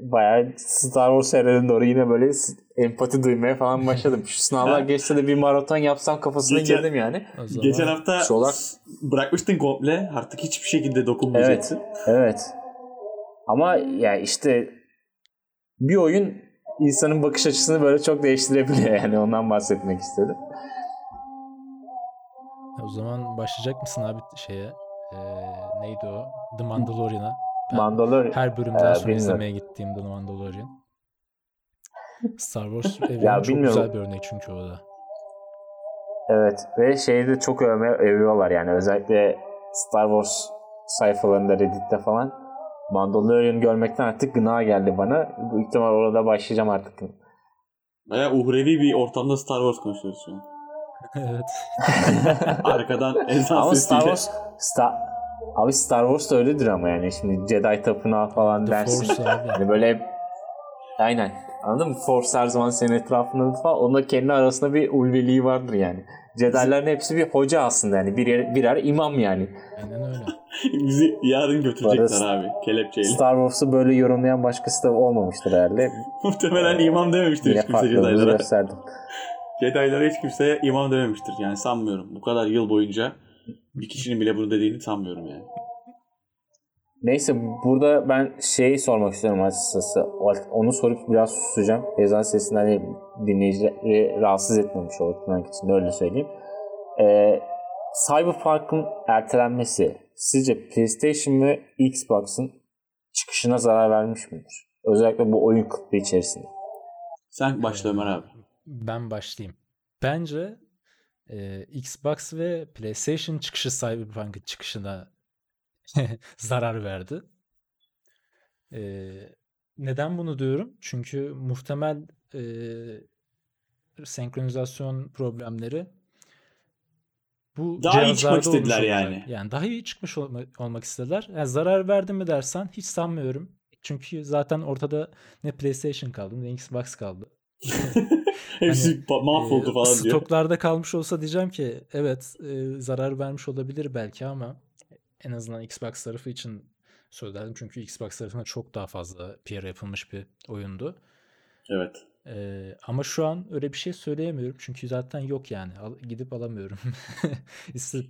bayağı Star Wars serilerine doğru yine böyle empati duymaya falan başladım. Şu sınavlar geçse de bir maraton yapsam kafasına girdim yani. Geçen hafta bırakmıştın komple. Artık hiçbir şekilde dokunmayacaksın. Evet. Ama ya işte bir oyun insanın bakış açısını böyle çok değiştirebiliyor yani, ondan bahsetmek istedim. O zaman başlayacak mısın abi neydi o? The Mandalorian'a. Her bölümden sonra izlemeye gittiğim The Mandalorian. Star Wars çok güzel bir örnek çünkü o da. Evet ve de çok övüyorlar yani, özellikle Star Wars sayfalarında, Reddit'te falan. Mandalorian görmekten artık gına geldi bana. Bu ihtimal orada başlayacağım artık. Bayağı uhrevi bir ortamda Star Wars konuşuyoruz şu an. Evet. Arkadan ezan sesiyle. Abi Star Wars da öyledir ama yani. Şimdi Jedi tapınağı falan dersin. Yani böyle aynen. Anladın mı? Force her zaman senin etrafında falan. Onunla kendi arasında bir ulviliği vardır yani. Jedi'lerin hepsi bir hoca aslında yani. Birer imam yani. Aynen öyle. Bizi yarın götürecekler abi. Kelepçeyle. Star Wars'u böyle yorumlayan başkası da olmamıştır herhalde. Muhtemelen imam dememiştir hiç kimse Jedi'lara. Jedi'lara hiç kimse imam dememiştir yani, sanmıyorum. Bu kadar yıl boyunca bir kişinin bile bunu dediğini sanmıyorum yani. Neyse burada ben sormak istiyorum açıkçası. Onu sorup biraz susacağım. Ezan sesinden hani dinleyicileri rahatsız etmemiş olduklarım için öyle söyleyeyim. Cyberpunk'ın ertelenmesi sizce PlayStation ve Xbox'ın çıkışına zarar vermiş midir? Özellikle bu oyun kıtlığı içerisinde. Sen başla Ömer abi. Ben başlayayım. Bence Xbox ve PlayStation çıkışı Cyberpunk'ın çıkışına zarar verdi. Neden bunu diyorum? Çünkü muhtemel senkronizasyon problemleri bu daha iyi çıkmak istediler yani. Yani daha iyi çıkmış olmak istediler. Yani zarar verdi mi dersen hiç sanmıyorum. Çünkü zaten ortada ne PlayStation kaldı ne Xbox kaldı. Hepsi mahvoldu falan diyor. Stoklarda kalmış olsa diyeceğim ki evet zarar vermiş olabilir belki, ama en azından Xbox tarafı için söyledim. Çünkü Xbox tarafına çok daha fazla PR yapılmış bir oyundu. Evet. Ama şu an öyle bir şey söyleyemiyorum. Çünkü zaten yok yani. Gidip alamıyorum.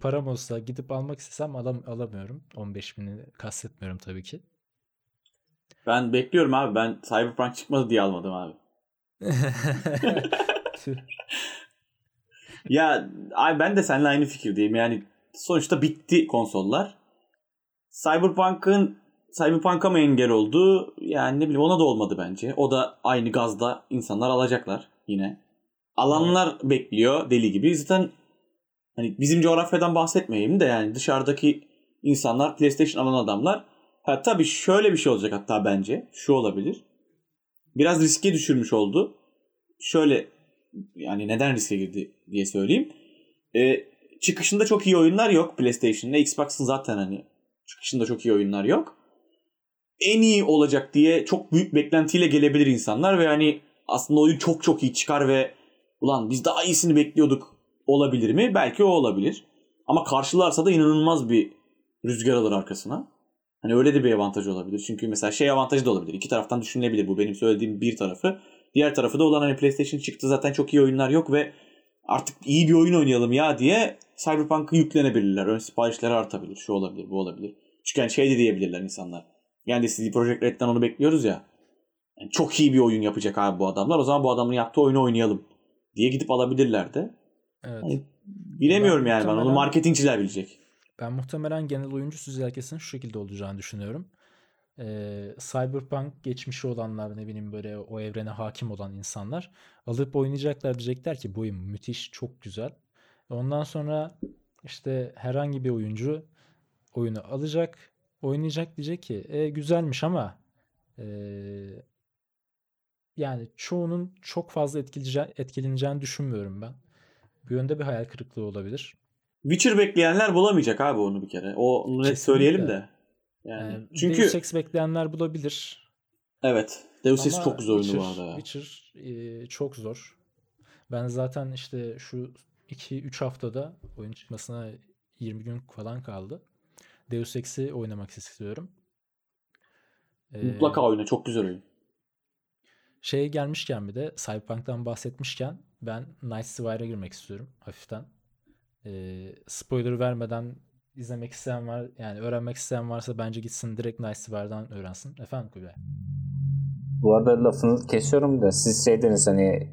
Param olsa gidip almak istesem alamıyorum. 15.000'i kastetmiyorum tabii ki. Ben bekliyorum abi. Ben Cyberpunk çıkmadı diye almadım abi. Ya abi ben de seninle aynı fikirdeyim. Yani sonuçta bitti konsollar. Cyberpunk'a mı engel oldu? Yani ne bileyim, ona da olmadı bence. O da aynı gazda insanlar alacaklar yine. Alanlar bekliyor deli gibi. Zaten hani bizim coğrafyadan bahsetmeyeyim de yani dışarıdaki insanlar, PlayStation alan adamlar. Ha tabii şöyle bir şey olacak hatta bence. Şu olabilir. Biraz riske düşürmüş oldu. Şöyle yani neden riske girdi diye söyleyeyim. Çıkışında çok iyi oyunlar yok PlayStation'da. Xbox'ın zaten hani çıkışında çok iyi oyunlar yok. En iyi olacak diye çok büyük beklentiyle gelebilir insanlar ve hani aslında oyun çok çok iyi çıkar ve ulan biz daha iyisini bekliyorduk olabilir mi? Belki o olabilir. Ama karşılarsa da inanılmaz bir rüzgar alır arkasına. Hani öyle de bir avantajı olabilir. Çünkü mesela avantajı da olabilir. İki taraftan düşünülebilir bu. Benim söylediğim bir tarafı. Diğer tarafı da olan hani PlayStation çıktı zaten çok iyi oyunlar yok ve artık iyi bir oyun oynayalım ya diye Cyberpunk'a yüklenebilirler. Ön siparişleri artabilir. Şu olabilir, bu olabilir. Çünkü yani de diyebilirler insanlar. Yani de CD Projekt Red'den onu bekliyoruz ya. Yani çok iyi bir oyun yapacak abi bu adamlar. O zaman bu adamın yaptığı oyunu oynayalım diye gidip alabilirler de. Evet. Yani bilemiyorum ben onu marketingçiler bilecek. Ben muhtemelen genel oyuncu süzgelgesinin şu şekilde olacağını düşünüyorum. Cyberpunk geçmişi olanlar, ne bileyim böyle o evrene hakim olan insanlar alıp oynayacaklar, diyecekler ki bu oyun müthiş, çok güzel. Ondan sonra işte herhangi bir oyuncu oyunu alacak, oynayacak, diyecek ki güzelmiş ama yani çoğunun çok fazla etkileneceğini düşünmüyorum ben. Bu yönde bir hayal kırıklığı olabilir. Witcher bekleyenler bulamayacak abi onu bir kere. Onu net söyleyelim de. Yani çünkü Deus Ex bekleyenler bulabilir. Evet. Deus Ex çok zor oyunu bu arada. Witcher çok zor. Ben zaten işte şu 2-3 haftada oyun çıkmasına 20 gün falan kaldı. Deus Ex'i oynamak istiyorum. Mutlaka oyna. Çok güzel oyun. Şeye gelmişken, bir de Cyberpunk'tan bahsetmişken, ben Nice Wire'a girmek istiyorum hafiften. Spoiler vermeden izlemek isteyen var, yani öğrenmek isteyen varsa bence gitsin direkt Nice Wire'dan öğrensin. Efendim Kubilay? Bu arada lafını kesiyorum da siz şey dediniz hani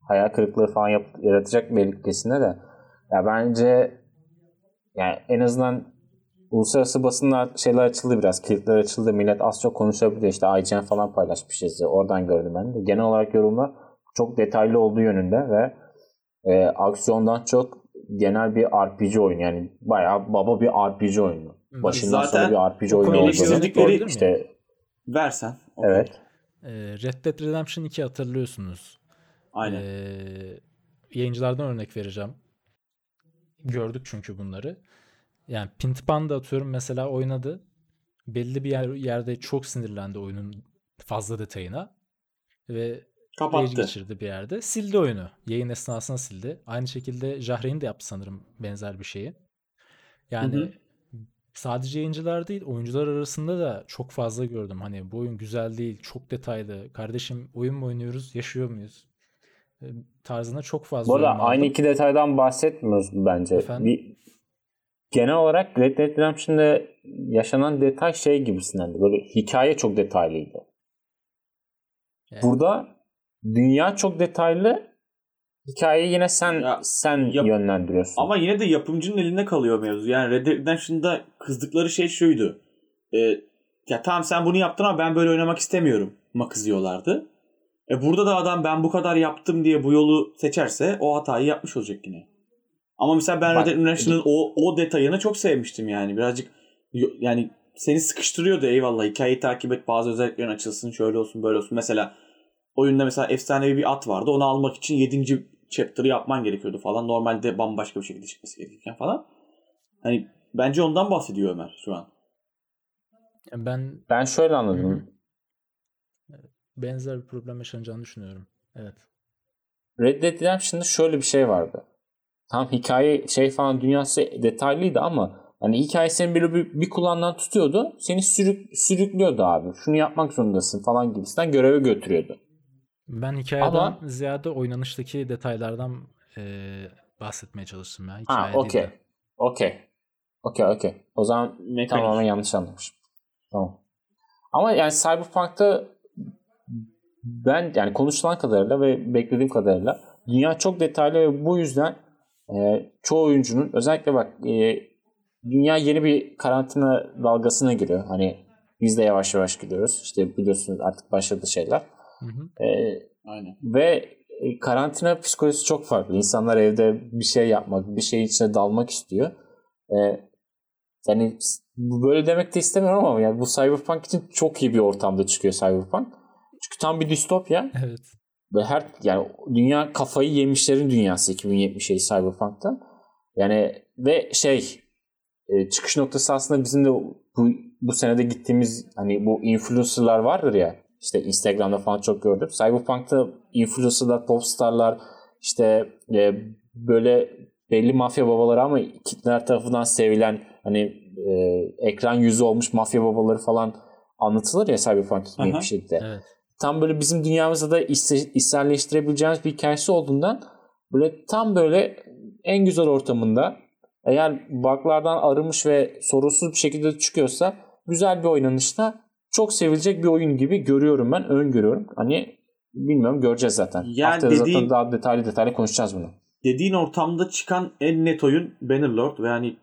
hayal kırıklığı falan yaratacak birliktesinler de, ya bence yani en azından uluslararası basınla şeyler açıldı biraz. Klipler açıldı. Millet az çok konuşabiliyor. İşte IGN falan paylaşmış izi. Oradan gördüm ben de. Genel olarak yorumlar çok detaylı olduğu yönünde ve aksiyondan çok genel bir RPG oyunu. Yani bayağı baba bir RPG oyunu. Başından sonra bir RPG oyunu olduğunu. İşte versen. Okay. Evet. Red Dead Redemption 2 hatırlıyorsunuz. Aynen. Yayıncılardan örnek vereceğim. Gördük çünkü bunları. Yani Pintipan da atıyorum mesela oynadı. Belli bir yerde çok sinirlendi oyunun fazla detayına. Ve kapattı. Geçirdi bir yerde. Sildi oyunu. Yayın esnasında sildi. Aynı şekilde Jahreyn de yaptı sanırım benzer bir şeyi. Yani sadece yayıncılar değil, oyuncular arasında da çok fazla gördüm. Hani bu oyun güzel değil, çok detaylı. Kardeşim oyun mu oynuyoruz, yaşıyor muyuz? Tarzında çok fazla. Bu arada aynı iki detaydan bahsetmiyoruz bence. Efendim? Genel olarak Red Dead Redemption'da yaşanan detay şey gibisindendi. Böyle hikaye çok detaylıydı. Yani. Burada dünya çok detaylı. Hikayeyi yine sen yönlendiriyorsun. Ama yine de yapımcının elinde kalıyor mevzu. Yani Red Dead Redemption'da kızdıkları şey şuydu. Ya tamam sen bunu yaptın ama ben böyle oynamak istemiyorum. Ma kızıyorlardı. Burada da adam ben bu kadar yaptım diye bu yolu seçerse o hatayı yapmış olacak yine. Ama mesela ben Red Dead Redemption'ın o detayını çok sevmiştim yani. Birazcık yani seni sıkıştırıyordu, eyvallah. Hikayeyi takip et, bazı özelliklerin açılsın, şöyle olsun, böyle olsun. Mesela oyunda mesela efsanevi bir at vardı. Onu almak için 7. chapter'ı yapman gerekiyordu falan. Normalde bambaşka bir şekilde çıkması gerekirken falan. Hani bence ondan bahsediyor Ömer şu an. Ben şöyle anladım. Benzer bir problem yaşanacağını düşünüyorum. Evet. Red Dead Redemption'da şöyle bir şey vardı. Tam hikaye şey falan dünyası detaylıydı ama hani hikaye seni bir kulağından tutuyordu. Seni sürüklüyordu abi. Şunu yapmak zorundasın falan gibisinden göreve götürüyordu. Ben hikayeden ama ziyade oynanıştaki detaylardan bahsetmeye çalıştım ya. Hikaye Okey. O zaman mekanik. Tamamen yanlış anlamışım. Tamam. Ama yani Cyberpunk'ta ben yani konuşulan kadarıyla ve beklediğim kadarıyla dünya çok detaylı ve bu yüzden çoğu oyuncunun özellikle bak dünya yeni bir karantina dalgasına giriyor. Hani biz de yavaş yavaş gidiyoruz. İşte biliyorsunuz artık başladı şeyler. Aynen. Ve karantina psikolojisi çok farklı. İnsanlar evde bir şey yapmak, bir şeyin içine dalmak istiyor. Yani böyle demek de istemiyorum ama yani bu Cyberpunk için çok iyi bir ortamda çıkıyor Cyberpunk. Çünkü tam bir distopya. Evet. Ve yani dünya kafayı yemişlerin dünyası 2077 Cyberpunk'ta. Yani ve çıkış noktası aslında bizim de bu senede gittiğimiz hani bu influencer'lar vardır ya. İşte Instagram'da falan çok gördüm. Cyberpunk'ta influencer'lar, popstarlar işte böyle belli mafya babaları ama kitleler tarafından sevilen hani ekran yüzü olmuş mafya babaları falan anlatılır ya Cyberpunk 2077'de. Evet. Tam böyle bizim dünyamızda da içselleştirebileceğimiz bir hikayesi olduğundan böyle tam böyle en güzel ortamında eğer buglardan arınmış ve sorunsuz bir şekilde çıkıyorsa güzel bir oynanışta çok sevilecek bir oyun gibi görüyorum ben, öngörüyorum. Hani bilmiyorum, göreceğiz zaten. Yani haftaya zaten daha detaylı konuşacağız bunu. Dediğin ortamda çıkan en net oyun Bannerlord ve hani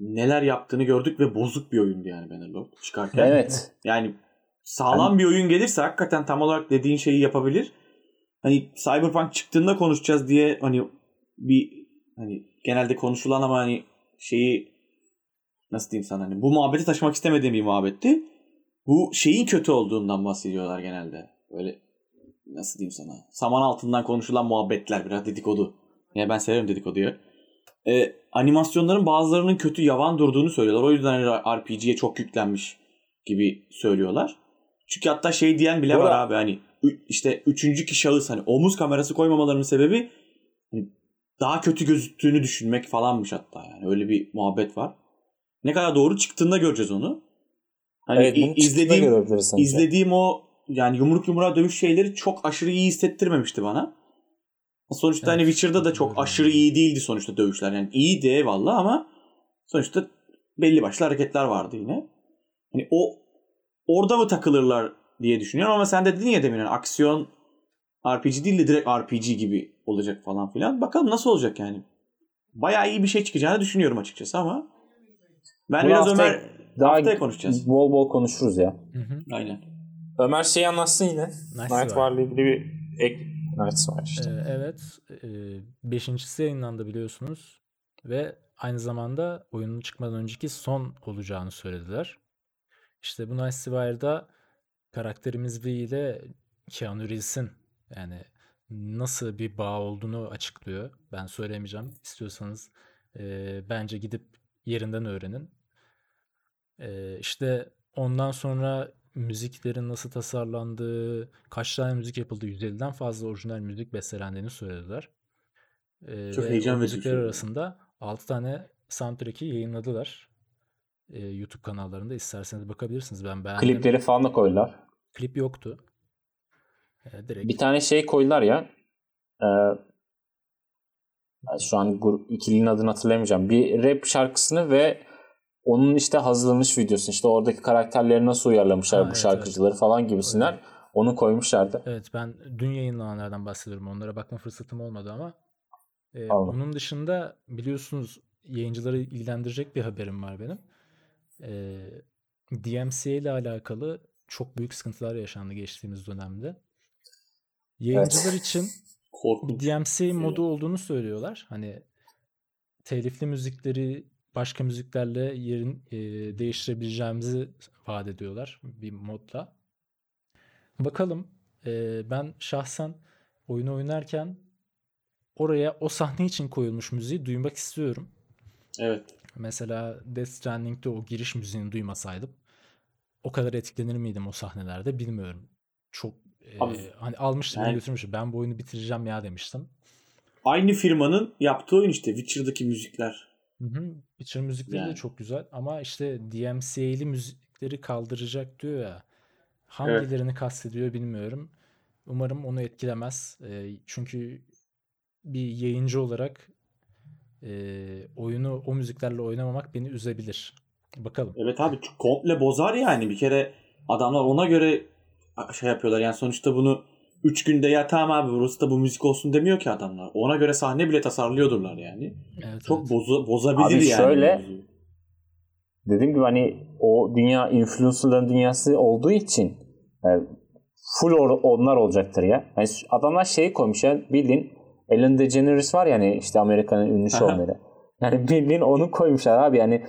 neler yaptığını gördük ve bozuk bir oyundu yani Bannerlord çıkarken. Evet. Yani sağlam bir oyun gelirse hakikaten tam olarak dediğin şeyi yapabilir. Hani Cyberpunk çıktığında konuşacağız diye hani bir hani genelde konuşulan ama hani şeyi nasıl diyeyim sana hani bu muhabbeti taşımak istemediğim bir muhabbetti. Bu şeyin kötü olduğundan bahsediyorlar genelde. Böyle nasıl diyeyim sana saman altından konuşulan muhabbetler biraz dedikodu. Yani ben severim dedikoduyu. Animasyonların bazılarının kötü yavan durduğunu söylüyorlar. O yüzden RPG'ye çok yüklenmiş gibi söylüyorlar. Çünkü hatta şey diyen bile var abi hani işte üçüncü kişi şahıs hani omuz kamerası koymamalarının sebebi daha kötü gözüktüğünü düşünmek falanmış hatta yani öyle bir muhabbet var. Ne kadar doğru çıktığında göreceğiz onu. Hani evet, izlediğim o yani yumruk yumruğa dövüş şeyleri çok aşırı iyi hissettirmemişti bana. Sonuçta evet, hani Witcher'da da çok aşırı iyi değildi sonuçta dövüşler. Yani iyiydi eyvallah ama sonuçta belli başlı hareketler vardı yine. Hani o orada mı takılırlar diye düşünüyorum ama sen de dedin ya demin yani aksiyon RPG değil de direkt RPG gibi olacak falan filan. Bakalım nasıl olacak yani. Bayağı iyi bir şey çıkacağını düşünüyorum açıkçası ama ben bu biraz haftaya, Ömer haftaya konuşacağız. Bol bol konuşuruz ya. Hı-hı. Aynen. Ömer şeyi anlatsın yine. Night Wire'la ilgili bir ek Nice Wire işte. Evet. 5.'si yayınlandı biliyorsunuz ve aynı zamanda oyunun çıkmadan önceki son olacağını söylediler. İşte bu Nice Wire'da karakterimiz V ile Keanu Reeves'in yani nasıl bir bağ olduğunu açıklıyor. Ben söylemeyeceğim. İstiyorsanız bence gidip yerinden öğrenin. İşte ondan sonra müziklerin nasıl tasarlandığı, kaç tane müzik yapıldığı, 150'den fazla orijinal müzik bestelendiğini söylediler. Çok heyecan verici. Müzikler arasında 6 tane soundtrack'i yayınladılar. YouTube kanallarında isterseniz bakabilirsiniz. Ben beğendim. Klipleri falan da koydular. Klip yoktu. Direkt. Bir tane şey koydular ya. Şu an ikilinin adını hatırlayamayacağım. Bir rap şarkısını ve onun işte hazırlanış videosunu. İşte oradaki karakterleri nasıl uyarlamışlar bu şarkıcıları falan gibisinden. Evet. Onu koymuşlardı. Evet, ben dün yayınlananlardan bahsediyorum. Onlara bakma fırsatım olmadı ama. Bunun dışında biliyorsunuz yayıncıları ilgilendirecek bir haberim var benim. DMC ile alakalı çok büyük sıkıntılar yaşandı geçtiğimiz dönemde. Yayıncılar için bir DMC modu olduğunu söylüyorlar. Hani telifli müzikleri başka müziklerle değiştirebileceğimizi vaat ediyorlar bir modla. Bakalım ben şahsen oyunu oynarken oraya o sahne için koyulmuş müziği duymak istiyorum. Evet. Mesela Death Stranding'de o giriş müziğini duymasaydım o kadar etkilenir miydim o sahnelerde bilmiyorum. Çok hani almıştım yani, götürmüştüm. Ben bu oyunu bitireceğim ya demiştim. Aynı firmanın yaptığı oyun işte Witcher'daki müzikler. Hı-hı. Witcher müzikleri yani de çok güzel ama işte DMCA'li müzikleri kaldıracak diyor ya. Hangilerini kastediyor bilmiyorum. Umarım onu etkilemez. Çünkü bir yayıncı olarak oyunu o müziklerle oynamamak beni üzebilir. Bakalım. Evet abi komple bozar yani. Bir kere adamlar ona göre şey yapıyorlar. Yani sonuçta bunu 3 günde ya tamam abi burası da bu müzik olsun demiyor ki adamlar. Ona göre sahne bile tasarlıyordurlar yani. Evet, çok bozabilir abi yani. Abi şöyle dediğim gibi hani o dünya influencerların dünyası olduğu için yani full onlar olacaktır ya. Yani adamlar şeyi koymuş ya bildiğin Ellen DeGeneres var ya hani işte Amerika'nın ünlü şovmeni. Yani bildiğin onu koymuşlar abi yani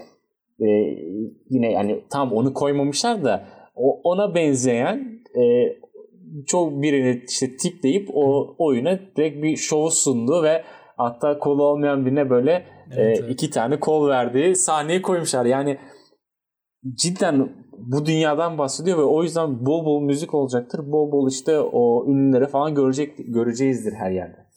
yine yani tam onu koymamışlar da ona benzeyen çok birini işte tipleyip o oyuna direkt bir şov sundu ve hatta kolu olmayan birine böyle iki tane kol verdiği sahneyi koymuşlar. Yani cidden bu dünyadan bahsediyor ve o yüzden bol bol müzik olacaktır. Bol bol işte o ünlüleri falan göreceğizdir her yerde.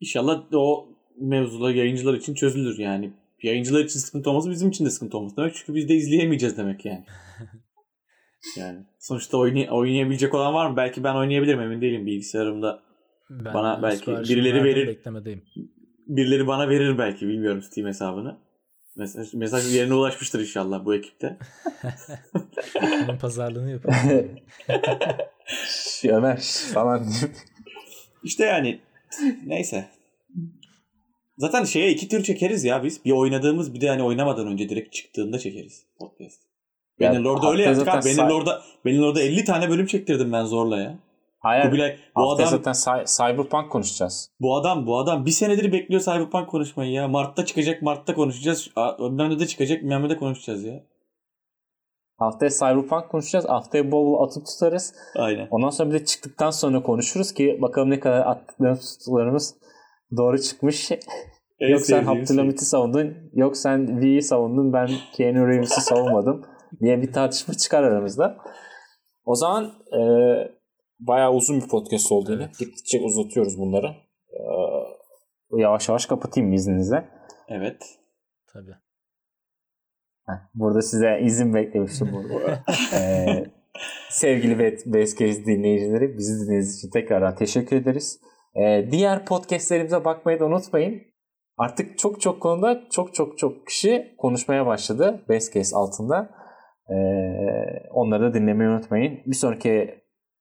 İnşallah o mevzular yayıncılar için çözülür yani. Yayıncılar için sıkıntı olması bizim için de sıkıntı olması demek. Çünkü biz de izleyemeyeceğiz demek yani. Yani sonuçta oynayabilecek olan var mı? Belki ben oynayabilirim emin değilim bilgisayarımda. Ben bana belki birileri verir. Birileri bana verir belki bilmiyorum Steam hesabını. Mesaj yerine ulaşmıştır inşallah bu ekipte. Bunun pazarlığını yapalım. Ömer falan. İşte yani neyse. Zaten şeye iki tür çekeriz ya biz. Bir oynadığımız, bir de hani oynamadan önce direkt çıktığında çekeriz podcast. Bannerlord'da öyle yaptık abi. Bannerlord'da 50 tane bölüm çektirdim ben zorla ya. Hayır. Kubilay, bu adam zaten Cyberpunk konuşacağız. Bu adam bir senedir bekliyor Cyberpunk konuşmayı ya. Mart'ta çıkacak, Mart'ta konuşacağız. Ömer'de de çıkacak, Mehmet'te konuşacağız ya. Haftaya Cyberpunk konuşacağız. Haftaya bol bol atıp tutarız. Aynen. Ondan sonra bir de çıktıktan sonra konuşuruz ki bakalım ne kadar attıklarımız, tutuklarımız doğru çıkmış. Yok sen Haptilamit'i savundun. Yok sen V'yi savundun. Ben Keanu Reeves'i savunmadım. Diye bir tartışma çıkar aramızda. O zaman bayağı uzun bir podcast oldu yine. Evet. Gittikçe uzatıyoruz bunları. Yavaş yavaş kapatayım izninizle. Evet. Tabii. Burada size izin beklemiştim. Sevgili Basecast dinleyicileri, bizi dinlediğiniz için tekrardan teşekkür ederiz. Diğer podcastlerimize bakmayı da unutmayın. Artık çok konuda çok kişi konuşmaya başladı Basecast altında. Onları da dinlemeyi unutmayın. Bir sonraki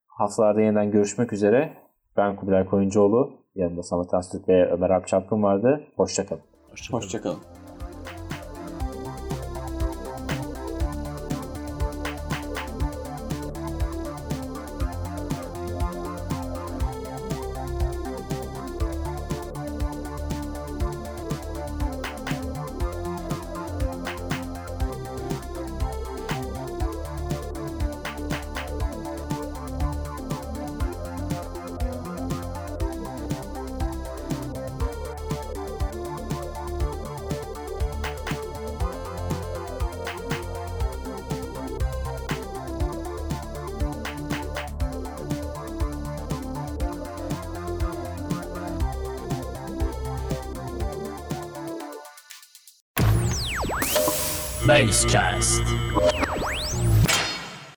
haftalarda yeniden görüşmek üzere. Ben Kubilay Koyuncoğlu. Yanımda Samet Hastürk ve Ömer Alp Çapkın vardı. Hoşçakalın. Hoşçakalın. Basecast.